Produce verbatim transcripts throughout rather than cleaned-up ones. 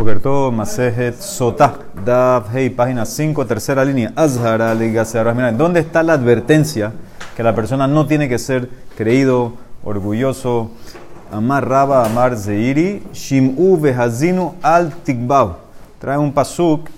Oberto Masejet Sota, Dav Hei, página cinco, tercera línea. Azhara Ligasearas. Mira, ¿dónde está la advertencia que la persona no tiene que ser creído, orgulloso? Amar Rabá, Amar Zeiri, Shim'u Behazinu Al Tikbau. Trae un pasuk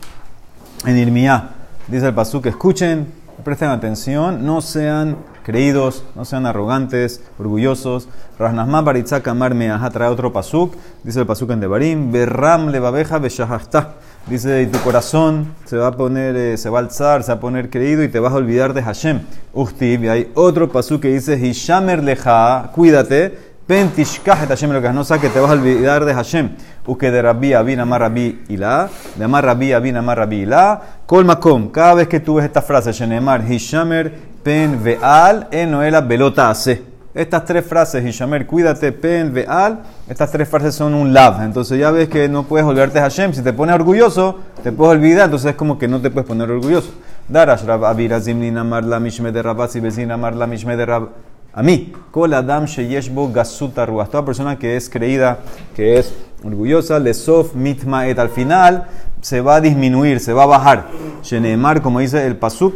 en Irmiyá. Dice el pasuk: escuchen, presten atención, no sean creídos, no sean arrogantes, orgullosos. Rasnasma Baritzak Amar Meaja, trae otro pasuk, dice el pasuk en Devarim, Berram Levabeja Beshahastah, dice, y tu corazón se va a poner, eh, se va a alzar, se va a poner creído y te vas a olvidar de Hashem. Uchtib, y hay otro pasuk que dice, Hishamer Leja, cuídate, Pentishkah et Hashem Elokah, no sabes que te vas a olvidar de Hashem. Uke de Rabbi Abin Amar Rabbi Ilah, de Amar Rabbi Abin Amar Rabbi Ilah, Kol Makom, cada vez que tú ves esta frase, Shenemar, Hishamer, Pen veal enoela belota hace. Estas tres frases, Hishamer, cuídate, pen veal, estas tres frases son un lav. Entonces ya ves que no puedes olvidarte de Hashem. Si te pones orgulloso, te puedes olvidar. Entonces es como que no te puedes poner orgulloso. Darash rab abirazim linamar la mishme de rabasi bezinamar la mishme de rab. A mí, kol adam sheyeshbo gasuta ruas. Toda persona que es creída, que es orgullosa, lesof mitmaet. Al final se va a disminuir, se va a bajar. Shenemar, como dice el pasuk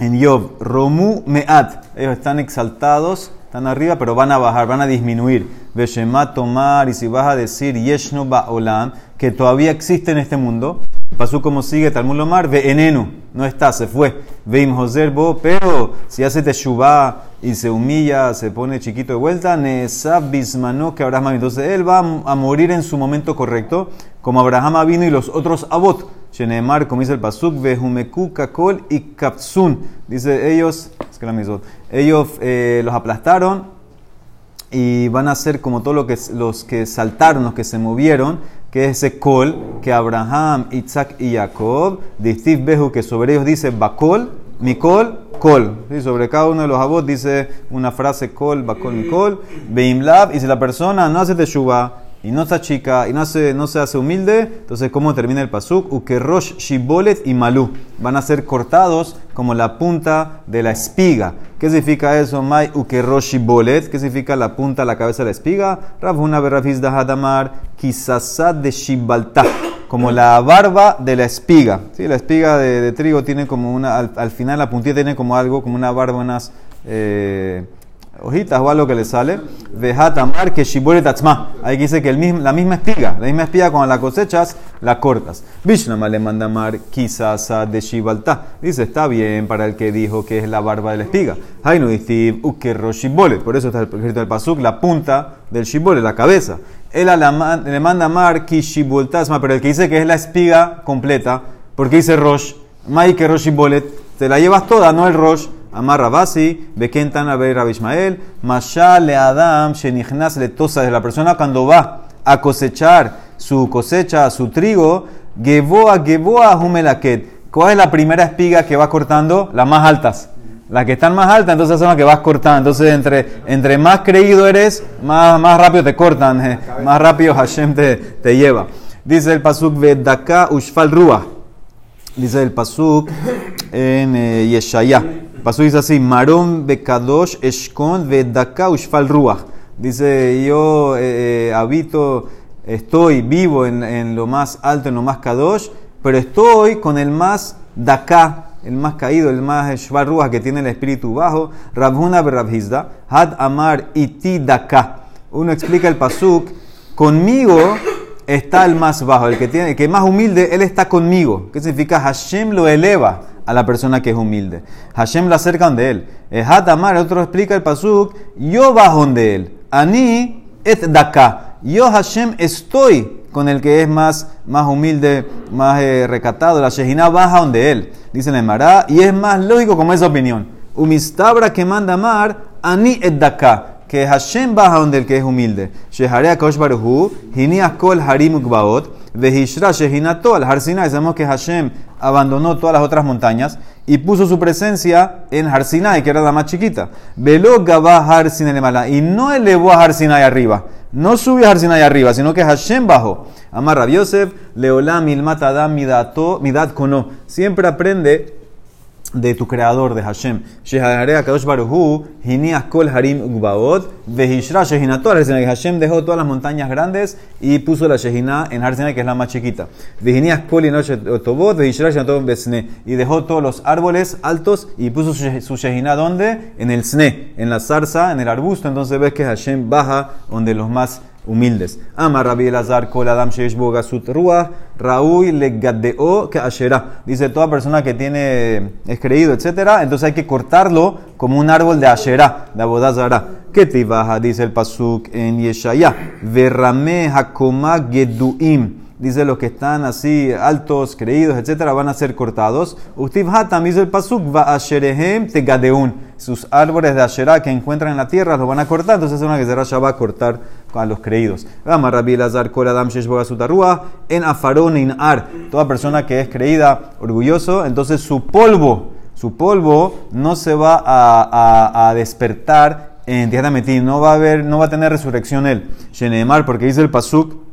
en Yov, Romu Meat, ellos están exaltados, están arriba, pero van a bajar, van a disminuir. Veshema Tomar, y si vas a decir Yeshno Ba'olam, que todavía existe en este mundo, pasó como sigue, Talmud Lomar, Ve'enenu, no está, se fue. Ve'im Hoser Bo, pero si hace Teshuvá y se humilla, se pone chiquito de vuelta, Nesab Bismano, que Abraham vino. Entonces él va a morir en su momento correcto, como Abraham vino y los otros Abot. Shenemar, como dice el pasuk, Vehumeku Kakol y Kapsun. Dice, ellos, es que la misma, ellos eh, los aplastaron y van a ser como todos lo que, los que saltaron, los que se movieron, que es ese Kol, que Abraham, Isaac y Jacob, Distiv Behu, que sobre ellos dice Bakol, Mikol, Kol. ¿Sí? Sobre cada uno de los avos dice una frase Kol, Bakol, Mikol, Beimlab, y si la persona no hace teshuva, y no está chica, y no se, no se hace humilde, entonces ¿cómo termina el pasuk? Ukerrosh, shibolet y malú. Van a ser cortados como la punta de la espiga. ¿Qué significa eso? Mai ukerrosh, shibolet. ¿Qué significa la punta, la cabeza de la espiga? Rabhuna berrafiz dahadamar, kisasad de shibaltá. Como la barba de la espiga. ¿Sí? La espiga de, de trigo tiene como una, al, al final la puntilla tiene como algo, como una barba, unas... Eh, hojitas o algo que le sale. Vejatamar que shibore tatzma. Ahí dice que el mismo, la misma espiga, la misma espiga cuando la cosechas, la cortas. Vishnama le manda mar quizás de shibalta. Dice, está bien para el que dijo que es la barba de la espiga. Haynu dice ukerro shibole. Por eso está el escrito del pasuk, la punta del shibole, la cabeza. Él le manda mar que shiboltasma. Pero el que dice que es la espiga completa, porque dice rosh, mai que rosh shibolet, te la llevas toda, no el rosh. Amar Rabasi, Bekentan Abel Rabbi Ishmael, Mashal le Adam, Shenichnas le Tosas. La persona cuando va a cosechar su cosecha, su trigo, Geboa, Geboa, Humelaket. ¿Cuál es la primera espiga que va cortando? Las más altas. Las que están más altas, entonces son las que vas cortando. Entonces, entre, entre más creído eres, más, más rápido te cortan, eh. más rápido Hashem te, te lleva. Dice el pasuk, Vedaka Ushfal Ruah. Dice el pasuk en eh, Yeshaya. Pasó dice así, Marón Bekadosh Eshkon Vedaka Ushfal Ruach. Dice, yo eh, habito, estoy vivo en, en lo más alto, en lo más Kadosh, pero estoy con el más Daká, el más caído, el más Shfal Ruach, que tiene el espíritu bajo. Rabhuna Berrabhizda, Had Amar Iti Daká. Uno explica el pasuk, conmigo está el más bajo, el que tiene, el que más humilde, él está conmigo. ¿Qué significa? Hashem lo eleva a la persona que es humilde. Hashem la acerca de él. Hatamar, el otro explica el pasuk, yo bajo de él. Ani et daká. Yo Hashem estoy con el que es más, más humilde, más eh, recatado. La Shejina baja donde él. Dice la Emara, y es más lógico como esa opinión. Umistabra que manda amar, ani et daká. Que Hashem baja donde el que es humilde. Sheharea Kosh Baruhu, Hinias Kol Harim Ukbaot, Vehishra Shehinato al Har Sinai. Sabemos que Hashem abandonó todas las otras montañas y puso su presencia en Har Sinai, que era la más chiquita. Velo Gabá Har Sinai Mala. Y no elevó a Har Sinai arriba. No subió a Har Sinai arriba, sino que Hashem bajó. Amar Rav Yosef, Leolam Ilmat Adam Midat Kono. Siempre aprende de tu creador, de Hashem. Hashem dejó todas las montañas grandes y puso la Shehinah en Har Sinai, que es la más chiquita. Y dejó todos los árboles altos y puso su Shehinah, ¿dónde? En el Sne, en la zarza, en el arbusto. Entonces ves que Hashem baja donde los más humildes. Ama Rabbi Elazar kol adam sheish bo gasut ruach raúi legadeo keasherah. Dice, toda persona que tiene es creído, etcétera, entonces hay que cortarlo como un árbol de asherah, de avodah zarah. ¿Qué te baja? Dice el pasuk en Yeshaya, verame hakoma geduim. Dice, los que están así altos, creídos, etcétera, van a ser cortados. Utiv hatam, dice el pasuk, va asherehem tegadeun. Sus árboles de asherah que encuentran en la tierra los van a cortar. Entonces es una que será ya va a cortar a los creídos. Vamos, Rabbi Elazar kol adam sheish bo gasut ruach en afarón inar. Toda persona que es creída, orgulloso, entonces su polvo, su polvo no se va a, a, a despertar en tierra metida. No va a haber, no va a tener resurrección él. Shenemar, porque dice el pasuk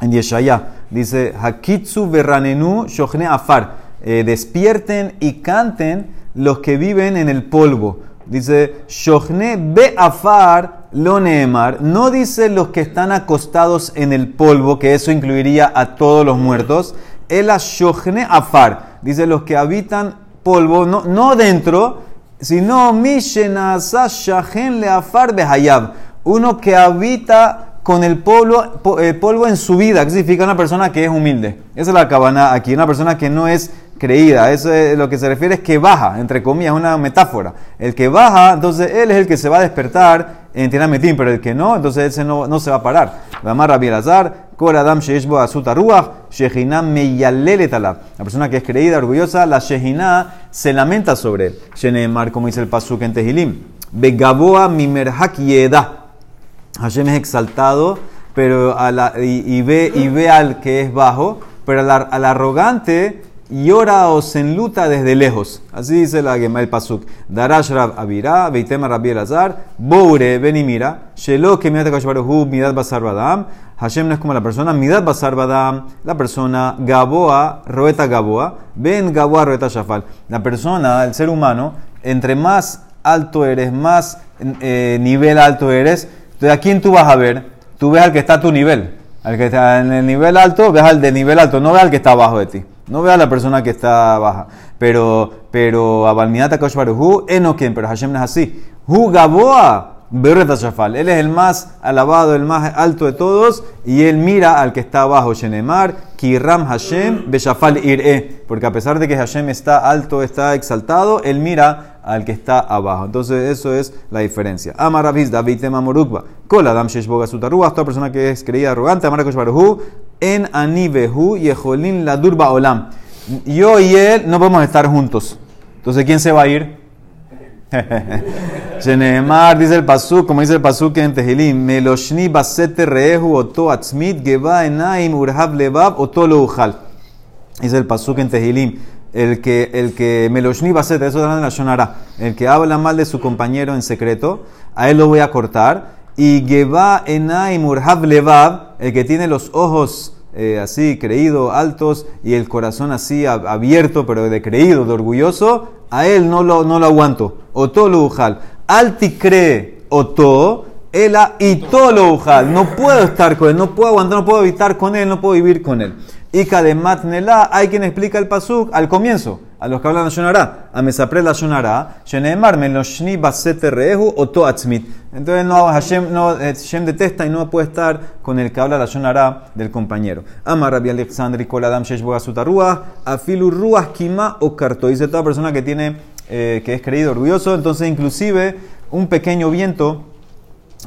en Yeshaya, dice, Hakitsu verranenu shochne afar, eh, despierten y canten los que viven en el polvo. Dice, shochne be afar lo neemar, no dice los que están acostados en el polvo, que eso incluiría a todos los muertos. El shochne afar, dice los que habitan polvo, no, no dentro, sino mishenasa shachen le afar behayab, uno que habita con el polvo, polvo en su vida. ¿Qué significa? Una persona que es humilde. Esa es la cabana aquí. Una persona que no es creída. Eso es lo que se refiere, es que baja, entre comillas, una metáfora. El que baja, entonces él es el que se va a despertar en Tina Metín, pero el que no, entonces ese no, no se va a parar. Vamos a Rabbi Elazar, kol adam sheish bo gasut ruach, shehinah meyalelet alav. La persona que es creída, orgullosa, la shehinah se lamenta sobre él. Shenemar, como dice el pasuk en Tehilim, begaboa mimerhak yedah. Hashem es exaltado, pero a la, y, y, ve, y ve al que es bajo, pero al, al arrogante llora o se enluta desde lejos. Así dice la Gemara, el pasuk. Darash Rab Avirá, Beitema Rabbi Elazar, Boure Ben y Mira, Shelo que Midat Kadosh Baruj Hu, Midat Basar Badam. Hashem no es como la persona, Midat Basar Badam, la persona, Gaboa, Roeta Gaboa, Ben Gaboa, Roeta Shafal. La persona, el ser humano, entre más alto eres, más eh, nivel alto eres. Entonces, ¿a quién tú vas a ver? Tú ves al que está a tu nivel. Al que está en el nivel alto, ves al de nivel alto. No ves al que está abajo de ti. No ves a la persona que está baja. Pero, pero, Abalminata Koshbaruhu, Enoquien, pero Hashem no es así. Hu Gaboa, Berreta Shafal. Él es el más alabado, el más alto de todos. Y él mira al que está abajo. Shenemar, Kiram Hashem, Beshafal Ir'e. Porque a pesar de que Hashem está alto, está exaltado, él mira al que está abajo. Entonces, eso es la diferencia. Amar Rabiz David Tema Morukba, Kol Adam Sheish bo gasut ruach, toda persona que es creída arrogante, Amar Kadosh Baruj Hu, En Ani Behu Yeholin Ladur Baolam. Yo y él no podemos estar juntos. Entonces, ¿quién se va a ir? Shenemar, dice el pasuk, como dice el pasuk en Tehilim, Meloshni Basete Rehu Oto Atzmit Geba Enaim Urhab Lebab Oto Lo Ujal. Dice el pasuk en Tehilim. El que, el que Meloshni Basete, eso es la Shonara, el que habla mal de su compañero en secreto, a él lo voy a cortar. Y Geba Enai Murhab Levab, el que tiene los ojos eh, así, creído, altos, y el corazón así abierto, pero de creído, de orgulloso, a él no lo, no lo aguanto. Oto lo ujal. Alti cree Oto, Ela y todo lo ujal. No puedo estar con él, no puedo aguantar, no puedo evitar con él, no puedo vivir con él. Y Kademat Nela, hay quien explica el pasuk al comienzo, a los que hablan la Shonara, a Mesapre la Shonara, Shenemar, Meloshni Basete Rehu o Toatzmit. Entonces no, Hashem, no, Hashem detesta y no puede estar con el que habla la Shonara del compañero. Ama Rabbi Elazar kol adam sheish bo gasut ruach, afilu ruach kima o karto. Dice toda persona que tiene, eh, que es creído, orgulloso, entonces inclusive un pequeño viento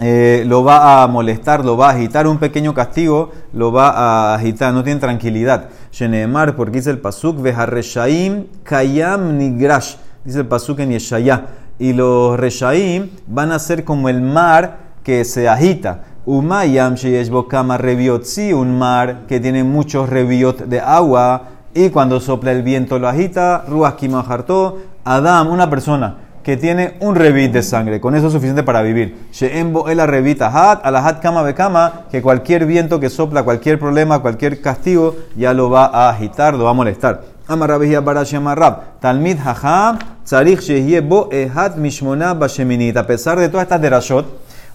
Eh, lo va a molestar, lo va a agitar, un pequeño castigo lo va a agitar, no tiene tranquilidad. Shenemar, porque dice el pasuk, veja reshaim kayam nigrash, dice el pasuk en Yeshaya, y los reshaim van a ser como el mar que se agita. Umayam sheyesh bo kama reviotzi, un mar que tiene muchos reviot de agua, y cuando sopla el viento lo agita. Ruach kima harto, Adam, una persona que tiene un revit de sangre, con eso es suficiente para vivir. Sheembo el revit ahat, alahat kama bekama, que cualquier viento que sopla, cualquier problema, cualquier castigo, ya lo va a agitar, lo va a molestar. Amarrabihia Barashi Amarrab. Talmid Hajam, Tzarich Shehiebo Ehat Mishmona Basheminit. A pesar de todas estas derashot,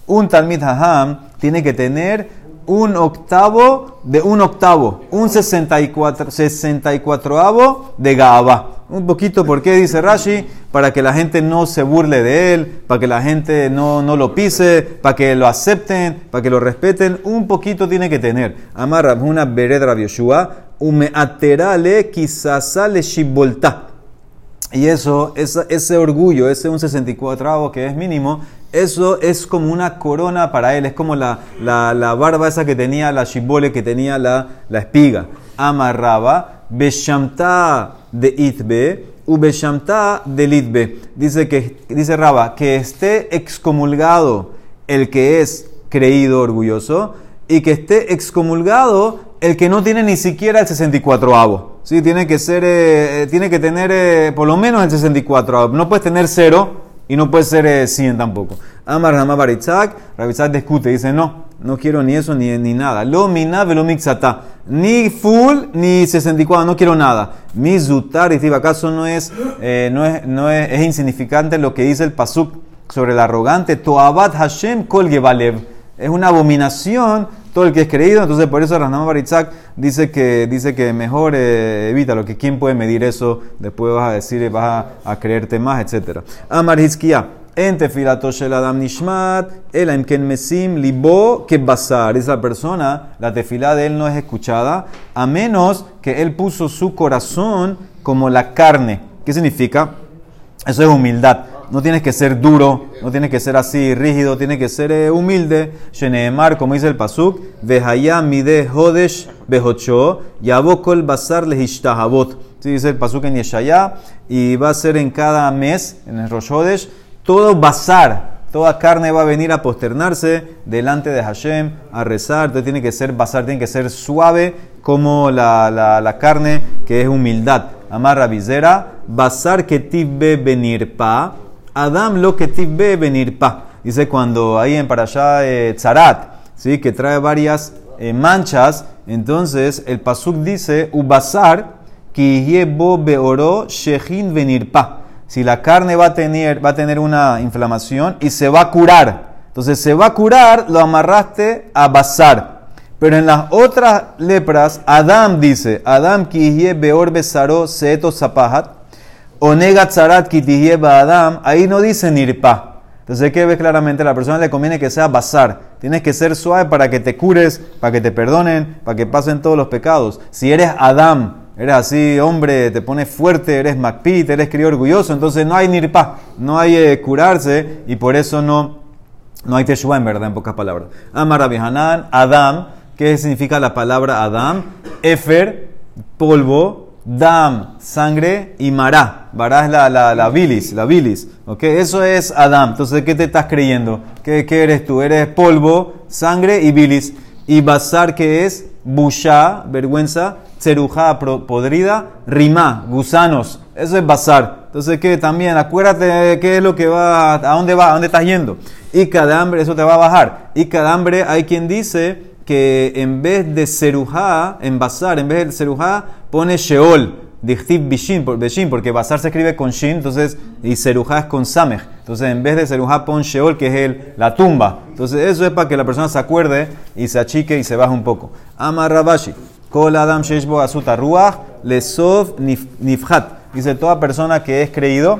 un Talmid Hajam tiene que tener un octavo de un octavo, un sesenta y cuatro, sesenta y cuatro avo de Gaabá. Un poquito, porque dice Rashi, para que la gente no se burle de él, para que la gente no, no lo pise, para que lo acepten, para que lo respeten, un poquito tiene que tener. Amar Rabhuna Bered Rav Yoshua, umeaterale quizasale shibolta. Y eso, esa, ese orgullo, ese un sesenta y cuatro avo que es mínimo, eso es como una corona para él, es como la, la, la barba esa que tenía, la shibole que tenía la, la espiga. Amarraba, beshamta de itbe, ubeshamta de litbe. Dice que dice Rabá que esté excomulgado el que es creído orgulloso y que esté excomulgado el que no tiene ni siquiera el sesenta y cuatro avo. Sí, tiene que ser, eh, tiene que tener eh, por lo menos el sesenta y cuatro avo. No puedes tener cero. Y no puede ser eh, cien tampoco. Amar Hamá Bar Yitzhak, Rabbi Yitzhak discute, dice, no, no quiero ni eso ni, ni nada. Lo miná velo mixatá, ni full ni sesenta y cuatro, no quiero nada. Mi zutar, ¿acaso no es, eh, no es, no es, es insignificante lo que dice el pasuk sobre el arrogante? Toabat Hashem kol gevalev, es una abominación todo el que es creído. Entonces por eso Hamá Bar Yitzhak dice que, dice que mejor eh, evítalo, que quién puede medir eso, después vas a decir, vas a, a creerte más, etcétera. Amar Hizkiah, en tefilato shel adam nishmat, el amken mesim libo que basar, esa persona, la tefilá de él no es escuchada, a menos que él puso su corazón como la carne. ¿Qué significa? Eso es humildad. No tienes que ser duro, no tienes que ser así rígido, tienes que ser eh, humilde. Sheneemar, como dice el pasuk, vehaya mide hodesh behocho, yabokol basar lehishtahabot. Sí, dice el pasuk en Yeshaya, y va a ser en cada mes, en el Rosh Hodesh, todo basar, toda carne va a venir a posternarse delante de Hashem, a rezar. Entonces tiene que ser basar, tiene que ser suave como la, la, la carne, que es humildad. Amarra visera, basar que tibbe venir pa. Adam lo que tibbe venir pa. Dice cuando ahí en Parashá eh, Tzarat, ¿sí?, que trae varias eh, manchas, entonces el pasuk dice, ubasar ki yebo beoro shehin venir pa. Si la carne va a tener, va a tener una inflamación y se va a curar, entonces se va a curar, lo amarraste a basar. Pero en las otras lepras, Adam dice, Adam ki yeh beor besaro seeto zapahat, Onega tzarat kitijeba Adam, ahí no dice nirpa. Entonces, ¿qué ves claramente? A la persona le conviene que sea basar. Tienes que ser suave para que te cures, para que te perdonen, para que pasen todos los pecados. Si eres Adam, eres así, hombre, te pones fuerte, eres macpit, eres crío orgulloso, entonces no hay nirpa, no hay eh, curarse, y por eso no, no hay teshuva, en verdad, en pocas palabras. Amar Rabbi Hanan, Adam, ¿qué significa la palabra Adam? Efer, polvo. Dam, sangre, y mará. Mará es la, la, la bilis, la bilis. ¿Okay? Eso es Adam. Entonces, ¿qué te estás creyendo? ¿Qué, qué eres tú? Eres polvo, sangre y bilis. Y basar, que es bushá, vergüenza, tserujá, podrida, rimá, gusanos. Eso es basar. Entonces, ¿qué? También acuérdate qué es lo que va, a dónde va, a dónde estás yendo. Y cadambre, eso te va a bajar. Y cadambre, hay quien dice que en vez de serujá, en basar, en vez de serujá, pone sheol, dichtib bishin, porque basar se escribe con shin, entonces, y serujá es con samej. Entonces, en vez de serujá, pon sheol, que es el, la tumba. Entonces, eso es para que la persona se acuerde y se achique y se baje un poco. Amar Rabashi, kol adam sheshbo azuta ruach, lesov nifhat. Dice, toda persona que es creído,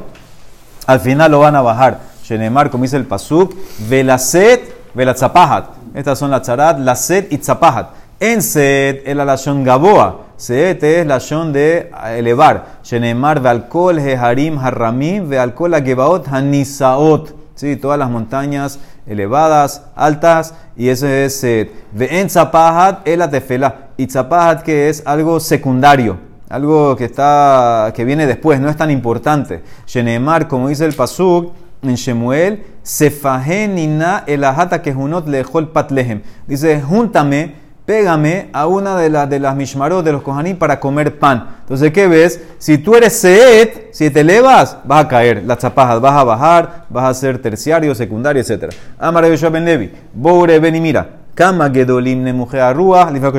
al final lo van a bajar. Shenemar, como dice el pasuk, velaset velatzapahat. Estas son la tzarat, la set y tzapahat. En set es la lashon gaboa. Set es la lashon de elevar. Shenemar de alcohol, heharim, harramim, de alcohol, agebaot, hanisaot. Sí, todas las montañas elevadas, altas, y eso es set. De en tzapahat es la tefela. Y tzapahat, que es algo secundario, algo que está, que viene después, no es tan importante. Shenemar, como dice el pasuk en Shemuel, sefahenina elahata kehunot lejol patlehem. Dice, júntame, pégame a una de, la, de las mishmarot de los kohanim para comer pan. Entonces, ¿qué ves? Si tú eres seet, si te elevas, vas a caer. Las zapajas, vas a bajar, vas a ser terciario, secundario, etcétera. Amar Yoshua ben Levi, Boure ben y mira, Kama gedolim ne mujer arruah, mira,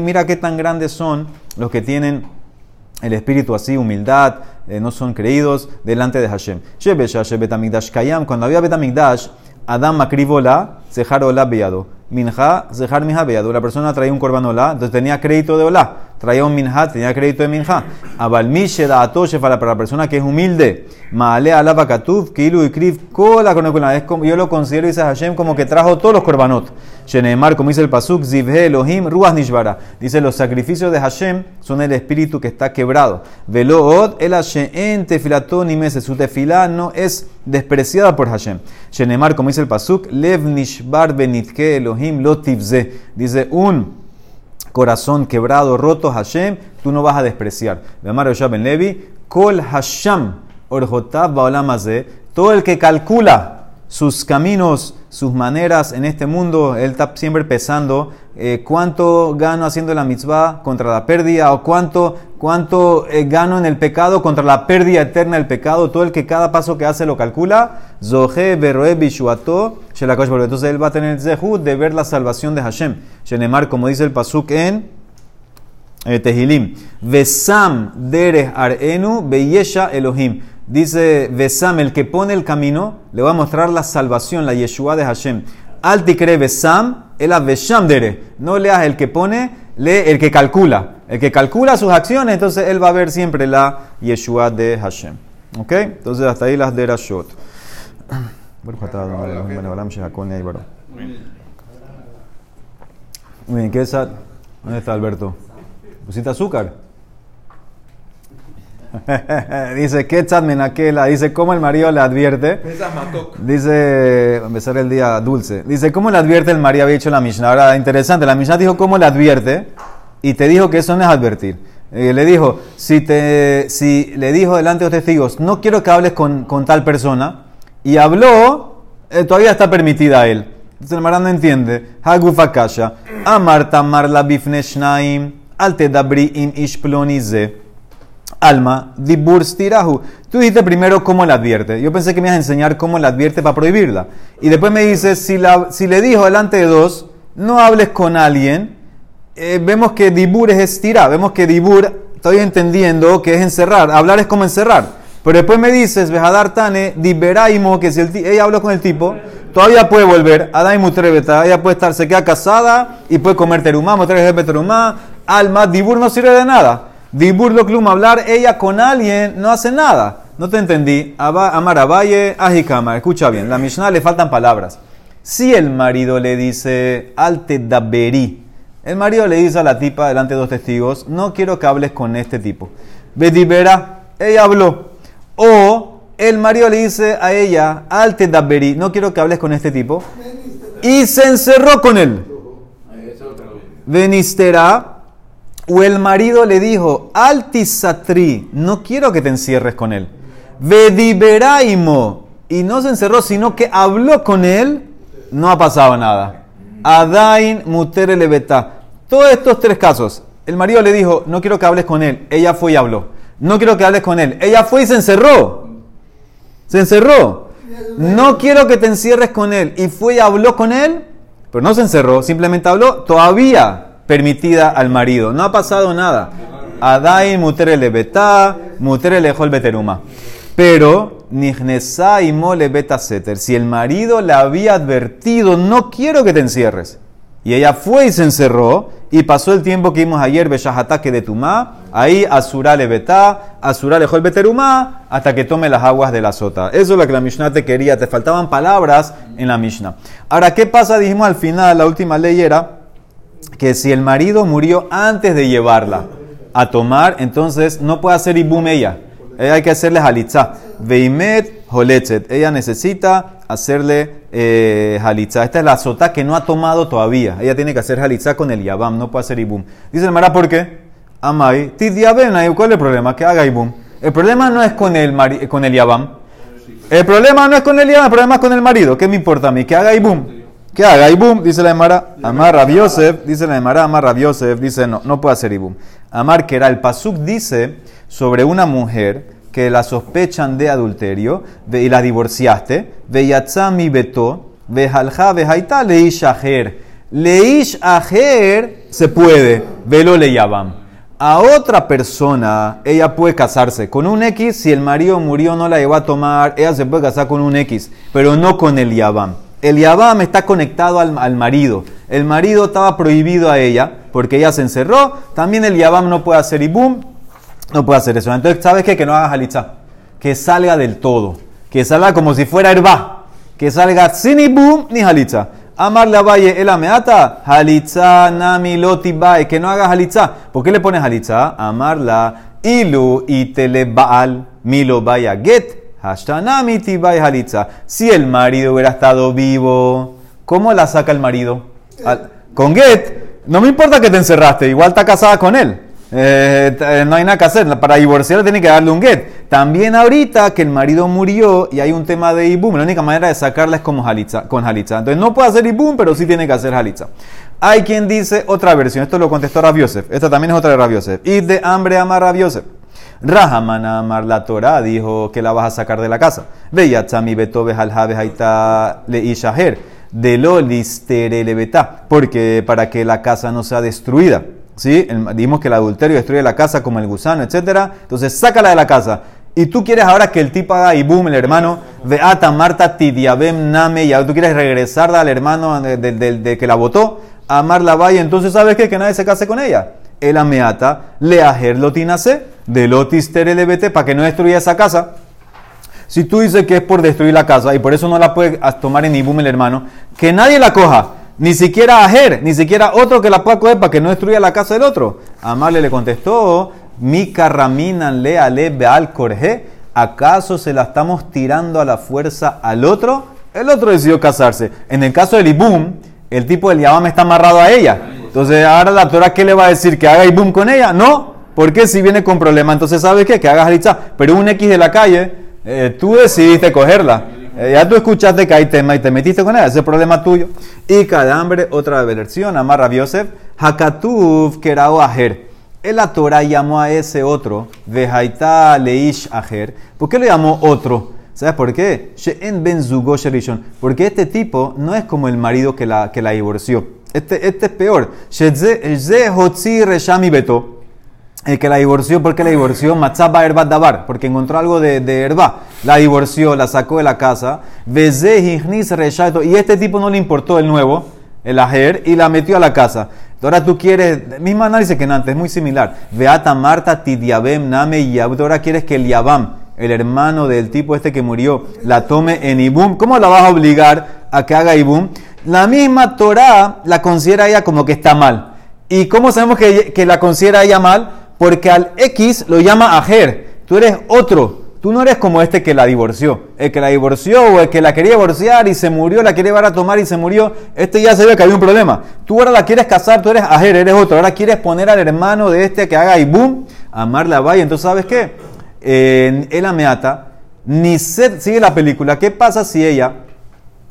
mira qué tan grandes son los que tienen el espíritu así, humildad, eh, no son creídos delante de Hashem. Cuando había Betamigdash, Adam macribola, sejar olá beyado. Minja, sejar minja beyado. La persona traía un korban olá, entonces tenía crédito de olá. Traía un minja, tenía crédito de minja. Abalmishe da atoshe, para la persona que es humilde. Maale alá bakatuf, kilu y krif, kola konekuna. Yo lo considero, dice Hashem, como que trajo todos los korbanot. Sheneemar, como dice el pasuk, zivhe Elohim, ruas nishvara. Dice, los sacrificios de Hashem son el espíritu que está quebrado. Velo od, el Hashem tefilatón y meses. Su tefilá no es despreciada por Hashem. Sheneemar, como dice el pasuk, lev nishbar benitke Elohim lotivze. Dice, un corazón quebrado, roto, Hashem, tú no vas a despreciar. De Amar Yoshua ben Levi, Kol Hashem Orjotav Baolam Hazeh, todo el que calcula sus caminos, sus maneras en este mundo, él está siempre pesando eh, cuánto gano haciendo la mitzvah contra la pérdida, o cuánto, cuánto eh, gano en el pecado contra la pérdida eterna del pecado. Todo el que cada paso que hace lo calcula, Zohe Beroe Bishuato Shelakosh Baruch. Entonces él va a tener el zehut de ver la salvación de Hashem. Shenemar, como dice el pasuk en eh, Tehilim, Vesam Derech Arenu Beyesha Elohim. Dice Besam, el que pone el camino, le va a mostrar la salvación, la Yeshua de Hashem. Altikre Besam, el Avesham dere. No leas el que pone, lee el que calcula. El que calcula sus acciones, entonces él va a ver siempre la Yeshua de Hashem. ¿Ok? Entonces hasta ahí las derashot. Muy bien, ¿qué es? ¿Dónde está Alberto? ¿Pusiste azúcar? Dice, ¿qué tzadmenakela? Dice, ¿cómo el marido le advierte? Dice, empezar el día dulce. Dice, ¿cómo le advierte el marido? Había dicho la Mishnah. Ahora, interesante, la Mishnah dijo, ¿cómo le advierte? Y te dijo que eso no es advertir. Eh, le dijo, si te, si le dijo delante de los testigos, no quiero que hables con, con tal persona, y habló, eh, todavía está permitida a él. Entonces el marido no entiende. Hagufakasha, amarta marla bifne shnaim, alte dabri im ishplonize. Alma, dibur stirahu. Tú dijiste primero cómo la advierte. Yo pensé que me ibas a enseñar cómo la advierte para prohibirla. Y después me dices, si, la, si le dijo delante de dos, no hables con alguien, eh, vemos que dibur es estirá. Vemos que dibur, estoy entendiendo que es encerrar. Hablar es como encerrar. Pero después me dices, vejadar tane, diberaimo, que si el, ella habló con el tipo, todavía puede volver. Adaimu trebeta, ella puede estar, se queda casada y puede comer terumá, mostrar el terumá. Alma, dibur no sirve de nada. Dibur lo clum, hablar ella con alguien, no hace nada. No te entendí. Amar Abaye, Ajikama. Escucha bien, la Mishnah le faltan palabras. Si el marido le dice, alte daberi, el marido le dice a la tipa delante de dos testigos, no quiero que hables con este tipo. Bedibera, ella habló. O el marido le dice a ella, alte daberi, no quiero que hables con este tipo. Y se encerró con él. Venistera. O el marido le dijo, altisatri, no quiero que te encierres con él. Vediberaimo, y no se encerró, sino que habló con él, no ha pasado nada. Adain mutere leveta. Todos estos tres casos, el marido le dijo, no quiero que hables con él, ella fue y habló. No quiero que hables con él, ella fue y se encerró. Se encerró. No quiero que te encierres con él, y fue y habló con él, pero no se encerró, simplemente habló, todavía permitida al marido. No ha pasado nada. Adai mutere lebetá, mutere lejol beteruma. Pero, nijnesá y mole beta seter. Si el marido le había advertido, no quiero que te encierres, y ella fue y se encerró, y pasó el tiempo que vimos ayer, beshahataque de tumá, ahí asurá lebetá, asurá lejol beteruma, hasta que tome las aguas de la sota. Eso es lo que la Mishnah te quería. Te faltaban palabras en la Mishnah. Ahora, ¿qué pasa? Dijimos al final, la última ley era que si el marido murió antes de llevarla a tomar, entonces no puede hacer ibum ella. Ella hay que hacerle halitzá. Veimet holetzet. Ella necesita hacerle eh, halitzá. Esta es la sotá que no ha tomado todavía. Ella tiene que hacer halitzá con el yabam. No puede hacer ibum. Dice el mará, ¿por qué? Amai. Tidiabena. ¿Cuál es el problema? Que haga ibum. El problema no es con el, mari- con el yabam. El problema no es con el yabam. El problema es con el marido. ¿Qué me importa a mí? Que haga ibum. ¿Qué haga? Ibum, dice la Emara, Amar Rabbi Yosef, dice la Emara, Amar Rabbi Yosef, dice no, no puede hacer ibum. Amar Kera, el pasuk dice sobre una mujer que la sospechan de adulterio de, y la divorciaste, ve yatzami beto, ve halja, ve haita, leish ajer. Leish ajer se puede, velo le yavam. a otra persona, ella puede casarse con un X. Si el marido murió, no la llevó a tomar, ella se puede casar con un X, pero no con el Yavam. El Yavam está conectado al, al marido. El marido estaba prohibido a ella porque ella se encerró. También el Yavam no puede hacer ibum, no puede hacer eso. Entonces, ¿sabes qué? Que no hagas halitzá, que salga del todo, que salga como si fuera herba, que salga sin ibum ni halitzá. Amar la valle el ameata, halitza nami lotibae, que no hagas halitza. ¿Por qué le pones halitza? Amarla ilu itele baal milo vaya get hashtanami tibae halitza. Si el marido hubiera estado vivo, ¿cómo la saca el marido? Con get. No me importa que te encerraste, igual está casada con él. Eh, no hay nada que hacer. Para divorciar tiene que darle un get. También ahorita que el marido murió y hay un tema de ibum, la única manera de sacarla es con halitza, con halitza. Entonces no puede hacer ibum, pero sí tiene que hacer halitza. Hay quien dice otra versión. Esto lo contestó Rabbi Yosef. Esta también es otra de Rabbi Yosef. Y de hambre amar Rabbi Yosef. Rahamana amar, la Torah dijo que la vas a sacar de la casa. Veyatzami betove haljabe haita le ishaher de lo listere lebetá, porque para que la casa no sea destruida. ¿Sí? El, dijimos que el adulterio destruye la casa como el gusano, etcétera. Entonces, sácala de la casa. Y tú quieres ahora que el tipo haga y boom, el hermano, ve ata Marta tidiabem name, y ahora tú quieres regresarla al hermano de, de, de, de que la votó, amar la valla. Entonces, ¿sabes qué? Que nadie se case con ella. El ameata leajer lotinase, de lotis terelebt, para que no destruya esa casa. Si tú dices que es por destruir la casa y por eso no la puedes tomar en ibum el hermano, que nadie la coja. Ni siquiera ajer, ni siquiera otro que la pueda coger para que no destruya la casa del otro. Amable le contestó, mi carraminan le ale beal corje, ¿acaso se la estamos tirando a la fuerza al otro? El otro decidió casarse. En el caso del ibum, el tipo del Yavam está amarrado a ella. Entonces, ahora la Torah, ¿qué le va a decir? ¿Que haga ibum con ella? No, porque si viene con problemas, entonces, ¿sabes qué? Que hagas halitzá. Pero un X de la calle, eh, tú decidiste cogerla. Ya tú escuchaste que hay tema y te metiste con ella, ese es el problema tuyo. Y cada hambre, otra versión, amar Rabbi Yosef, Hakatuv Kerao Ajer. En la Torah llamó a ese otro, Vehaita Leish Ajer. ¿Por qué lo llamó otro? ¿Sabes por qué? She'en ben zugo shelishon. Porque este tipo no es como el marido que la, que la divorció. Este, este es peor. She'ze hotzi reshami beto. El que la divorció, ¿por qué la divorció? Matzaba herbat davar, porque encontró algo de, de herba. La divorció, la sacó de la casa. Y este tipo no le importó el nuevo, el ajer, y la metió a la casa. Ahora tú quieres, mismo análisis que antes, es muy similar. Beata Marta tidiabem name yab. Ahora quieres que el Yavam, el hermano del tipo este que murió, la tome en ibum. ¿Cómo la vas a obligar a que haga ibum? La misma Torah la considera ella como que está mal. ¿Y cómo sabemos que, que la considera ella mal? Porque al X lo llama ajer. Tú eres otro. Tú no eres como este que la divorció. El que la divorció o el que la quería divorciar y se murió, la quería llevar a tomar y se murió. Este ya se ve que había un problema. Tú ahora la quieres casar, tú eres ajer, eres otro. Ahora quieres poner al hermano de este que haga y boom, amar la valla. Entonces, ¿sabes qué? En el ameata, ni se sigue la película. ¿Qué pasa si ella,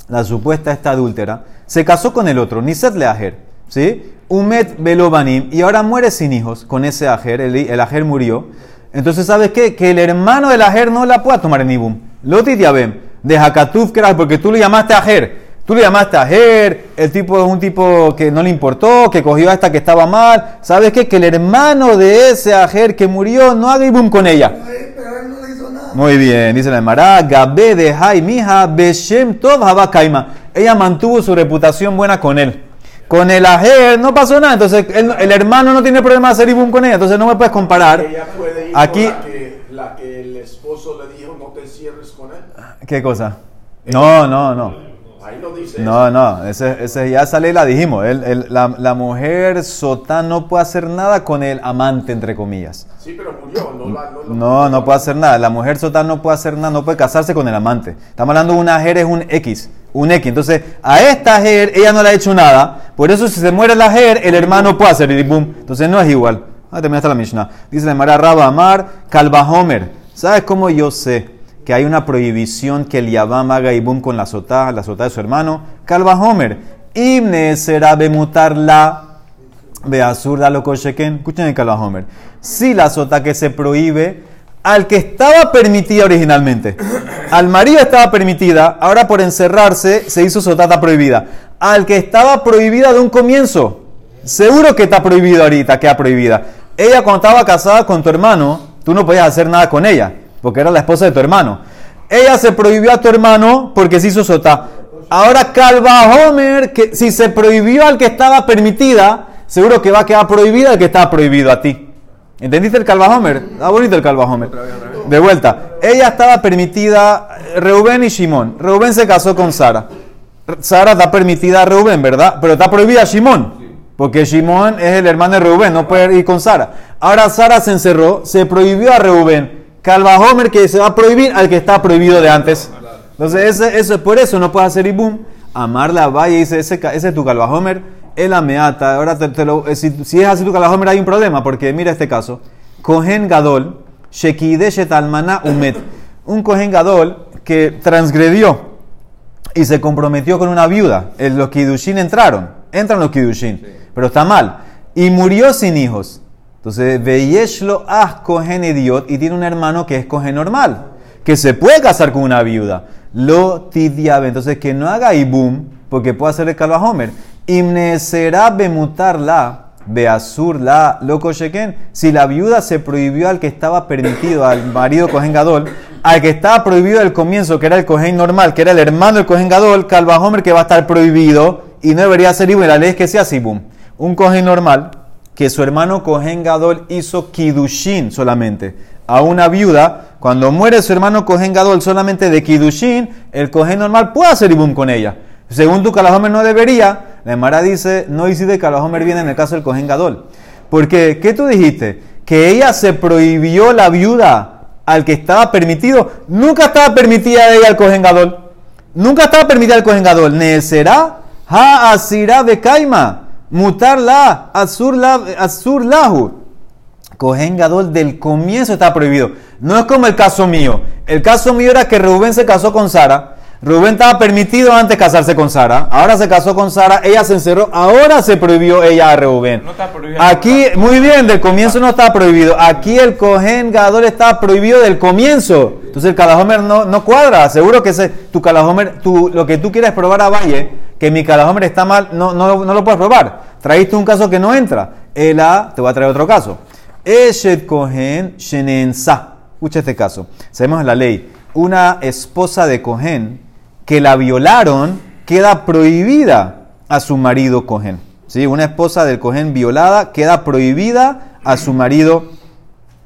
la supuesta esta adúltera, se casó con el otro? Ni se le ajer. ¿Sí? Umet Belobanim, y ahora muere sin hijos con ese ajer, el, el ajer murió. Entonces, ¿sabes qué? Que el hermano del ajer no la pueda tomar en ibum. Loti diabem, de Hakatuf Keras, porque tú le llamaste ajer. Tú le llamaste ajer, el tipo es un tipo que no le importó, que cogió hasta que estaba mal. ¿Sabes qué? Que el hermano de ese ajer que murió no haga ibum con ella. Pero él no le hizo nada. Muy bien, dice la Emara, Gabé de Jaimija, Beshem Tov Haba Kaima. Ella mantuvo su reputación buena con él. Con el ajer no pasó nada, entonces el, el hermano no tiene problema de hacer ibum con ella, entonces no me puedes comparar. Ella puede ir aquí con la que, la que el esposo le dijo no te cierres con él. ¿Qué cosa? No, no, no. Ahí no dice. No, eso. no, ese, ese ya sale y la dijimos. El, el, la, la mujer Sota no puede hacer nada con el amante, entre comillas. Sí, pero murió. No, la, no, la, no, no puede hacer nada. La mujer Sota no puede hacer nada, no puede casarse con el amante. Estamos hablando de una ajer, es un X. Un X. Entonces, a esta ajer, ella no le ha hecho nada. Por eso, si se muere la ajer, el hermano puede hacer y boom. Entonces, no es igual. Ah, termina hasta la Mishnah. Dice la Mara Rabba Amar, Calvahomer. ¿Sabes cómo yo sé que hay una prohibición que el Yavam haga ibum con la Sotá, la Sotá de su hermano? Calvahomer. Imne será bemutar la beasur da lo kosheken. Escuchen el Calvahomer. Si la Sotá que se prohíbe, al que estaba permitida originalmente, al marido estaba permitida, ahora por encerrarse se hizo sotata prohibida. Al que estaba prohibida de un comienzo, seguro que está prohibida ahorita, queda prohibida. Ella cuando estaba casada con tu hermano, tú no podías hacer nada con ella, porque era la esposa de tu hermano. Ella se prohibió a tu hermano porque se hizo sotá. Ahora Calva Homer, que si se prohibió al que estaba permitida, seguro que va a quedar prohibida al que estaba prohibido a ti. ¿Entendiste el Calva Homer? Está bonito el Calva Homer. De vuelta. Ella estaba permitida, Reubén y Shimón. Reubén se casó con Sara. Sara está permitida a Reubén, ¿verdad? Pero está prohibida a Shimón. Porque Shimón es el hermano de Reubén, no puede ir con Sara. Ahora Sara se encerró, se prohibió a Reubén. Calva Homer, que se va a prohibir al que está prohibido de antes. Entonces, eso es por eso, no puedes hacer ibum. Amar la Abaye dice: ese, ese es tu Calva Homer, el ameata. Ahora, te, te lo, si, si es así tu Calva Homer, hay un problema, porque mira este caso: Cohen Gadol, Shekideshet Almaná Umet. Un Cohen Gadol que transgredió y se comprometió con una viuda. Los Kidushin entraron, entran los Kidushin, sí, pero está mal. Y murió sin hijos. Entonces, Veyeshlo as Cohen Idiot, y tiene un hermano que es Cohen normal, que se puede casar con una viuda. Lo tidiabe, entonces que no haga ibum, porque puede hacer el Calva Homer. Imneserá bemutar la, beasur la, loco sheken. Si la viuda se prohibió al que estaba permitido, al marido Cohen Gadol, al que estaba prohibido del comienzo, que era el Cohen normal, que era el hermano del Cohen Gadol, Calva Homer que va a estar prohibido y no debería hacer ibum. La ley es que sea ibum. Un Cohen normal que su hermano Cohen Gadol hizo Kidushin solamente a una viuda, cuando muere su hermano Cohen Gadol solamente de Kidushin, el Cohen normal puede hacer ibum con ella. Según tu Calva Homer no debería. La Gemara dice, no hiciste Calva Homer bien en el caso del Cohen Gadol. Porque, ¿qué tú dijiste? Que ella se prohibió la viuda al que estaba permitido. Nunca estaba permitida ella al Cohen Gadol. Nunca estaba permitida al Cohen Gadol. Ne será ha asirá de kaima. Mutar la, azur la, azur lahu. Cohen Gadol del comienzo está prohibido. No es como el caso mío. El caso mío era que Rubén se casó con Sara. Rubén estaba permitido antes casarse con Sara. Ahora se casó con Sara, ella se encerró. Ahora se prohibió ella a Rubén. No está prohibido. Aquí, muy bien, del comienzo no está prohibido. Aquí el Cohen Gadol está prohibido del comienzo. Entonces el Calva Homer no, no cuadra. Seguro que ese, tu Calva Homer, tu, lo que tú quieres probar a Valle, que mi Calva Homer está mal, no, no, no lo puedes probar. Traíste un caso que no entra. Ela, te voy a traer otro caso. Eshet Cohen Shenensa. Escucha este caso. Sabemos la ley. Una esposa de Cohen que la violaron queda prohibida a su marido Cohen. ¿Sí? Una esposa del Cohen violada queda prohibida a su marido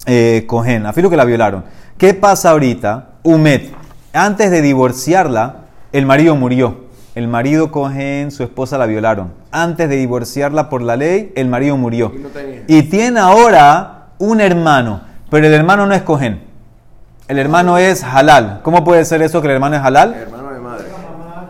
eh, Cohen. Afirmo que la violaron. ¿Qué pasa ahorita? Umet. Antes de divorciarla, el marido murió. El marido Cohen, su esposa la violaron. Antes de divorciarla por la ley, el marido murió. Y, no y tiene ahora un hermano, pero el hermano no es Cohen. El hermano es halal. ¿Cómo puede ser eso que el hermano es halal? El hermano de madre.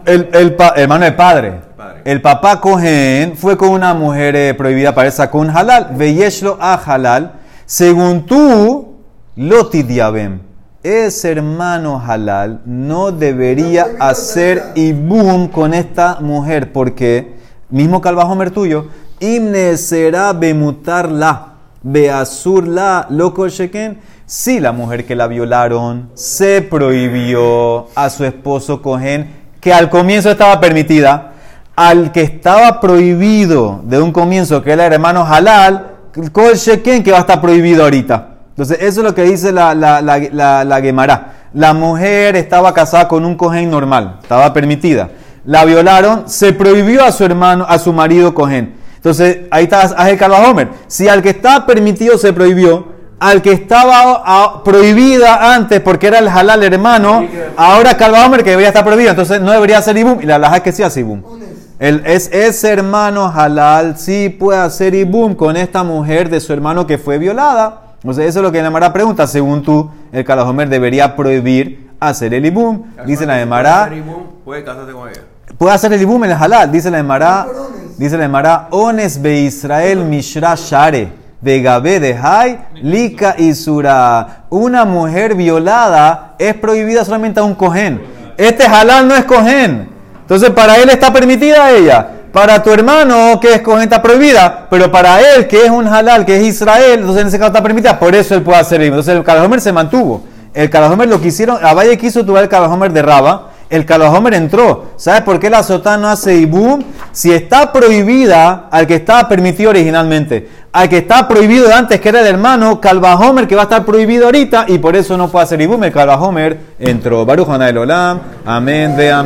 El, el pa, hermano de padre. padre. El papá Cohen fue con una mujer eh, prohibida para él, sacó un halal. Veyeshlo a halal. Según tú, lo tidiabem. Ese hermano halal no debería no hacer ibum con esta mujer, porque mismo Calva Homer tuyo, imne será bemutarla, beasurla, loco sheken. Si la mujer que la violaron se prohibió a su esposo Cohen, que al comienzo estaba permitida, al que estaba prohibido de un comienzo, que era el hermano halal, kol sheken, que va a estar prohibido ahorita. Entonces, eso es lo que dice la, la, la, la, la Gemara. La mujer estaba casada con un Cohen normal, estaba permitida. La violaron, se prohibió a su hermano, a su marido Cohen. Entonces, ahí está, haz el Calva Homer. Si al que estaba permitido se prohibió, al que estaba a, prohibida antes porque era el halal hermano, ahora Calva Homer que debería estar prohibido, entonces no debería hacer ibum. Y la halajá es que sí hace ibum. El, es, ese hermano halal sí puede hacer ibum con esta mujer de su hermano que fue violada. Entonces, eso es lo que la Gemara pregunta. Según tú, el Calva Homer debería prohibir hacer el ibum. Dice la Gemara. Puede hacer ibum, puede casarse con ella. Puede hacer el ibum en el halal. Dice la Gemara. Dice la Gemara. Ones be Israel mishra share. De gabe de hay lika isura. Una mujer violada es prohibida solamente a un cohen. Este halal no es cohen. Entonces, para él está permitida ella. Para tu hermano, que es cohen, está prohibida, pero para él, que es un halal, que es Israel, entonces en ese caso está permitida, por eso él puede hacer ibum. Entonces el Calva Homer se mantuvo. El Calva Homer lo que hicieron, Abaye quiso tubar el Calva Homer de Rabá, el Calva Homer entró. ¿Sabes por qué la Sota no hace ibum? Si está prohibida al que estaba permitido originalmente, al que está prohibido de antes que era el hermano, Calvajomer, que va a estar prohibido ahorita, y por eso no puede hacer Ibum, el Calvajomer entró. Baruch Hanay Olam, amén, de amén.